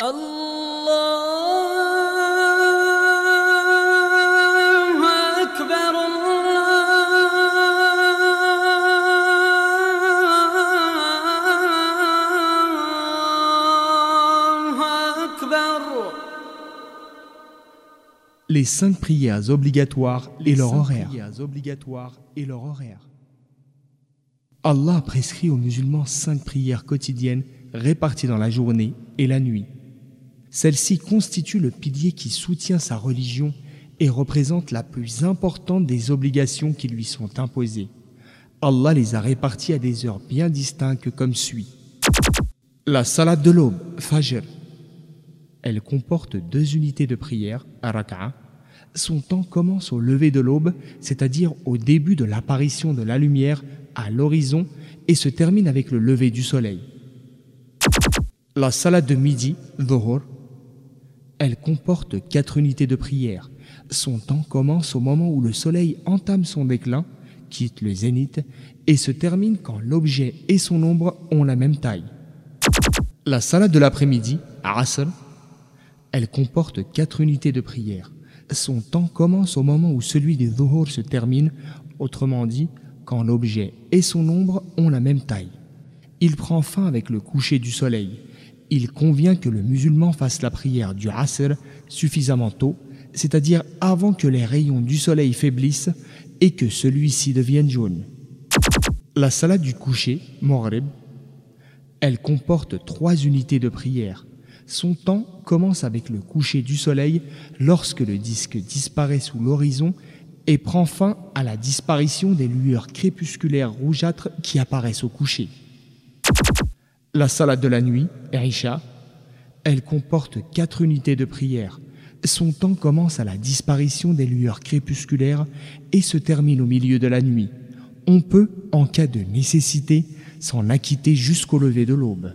الله أكبر الله أكبر. Les cinq prières obligatoires et leur horaire. Allah prescrit aux musulmans cinq prières quotidiennes réparties dans la journée et la nuit. Celle-ci constitue le pilier qui soutient sa religion et représente la plus importante des obligations qui lui sont imposées. Allah les a réparties à des heures bien distinctes comme suit. La salat de l'aube, Fajr. Elle comporte deux unités de prière, Araka'a. Son temps commence au lever de l'aube, c'est-à-dire au début de l'apparition de la lumière à l'horizon et se termine avec le lever du soleil. La salat de midi, Dhuhr, elle comporte quatre unités de prière. Son temps commence au moment où le soleil entame son déclin, quitte le zénith, et se termine quand l'objet et son ombre ont la même taille. La salat de l'après-midi, Asr, elle comporte quatre unités de prière. Son temps commence au moment où celui des Dhuhr se termine, autrement dit, quand l'objet et son ombre ont la même taille. Il prend fin avec le coucher du soleil. Il convient que le musulman fasse la prière du Asr suffisamment tôt, c'est-à-dire avant que les rayons du soleil faiblissent et que celui-ci devienne jaune. La salat du coucher, Maghrib, elle comporte trois unités de prière. Son temps commence avec le coucher du soleil lorsque le disque disparaît sous l'horizon et prend fin à la disparition des lueurs crépusculaires rougeâtres qui apparaissent au coucher. La salat de la nuit, Isha, elle comporte quatre unités de prière. Son temps commence à la disparition des lueurs crépusculaires et se termine au milieu de la nuit. On peut, en cas de nécessité, s'en acquitter jusqu'au lever de l'aube.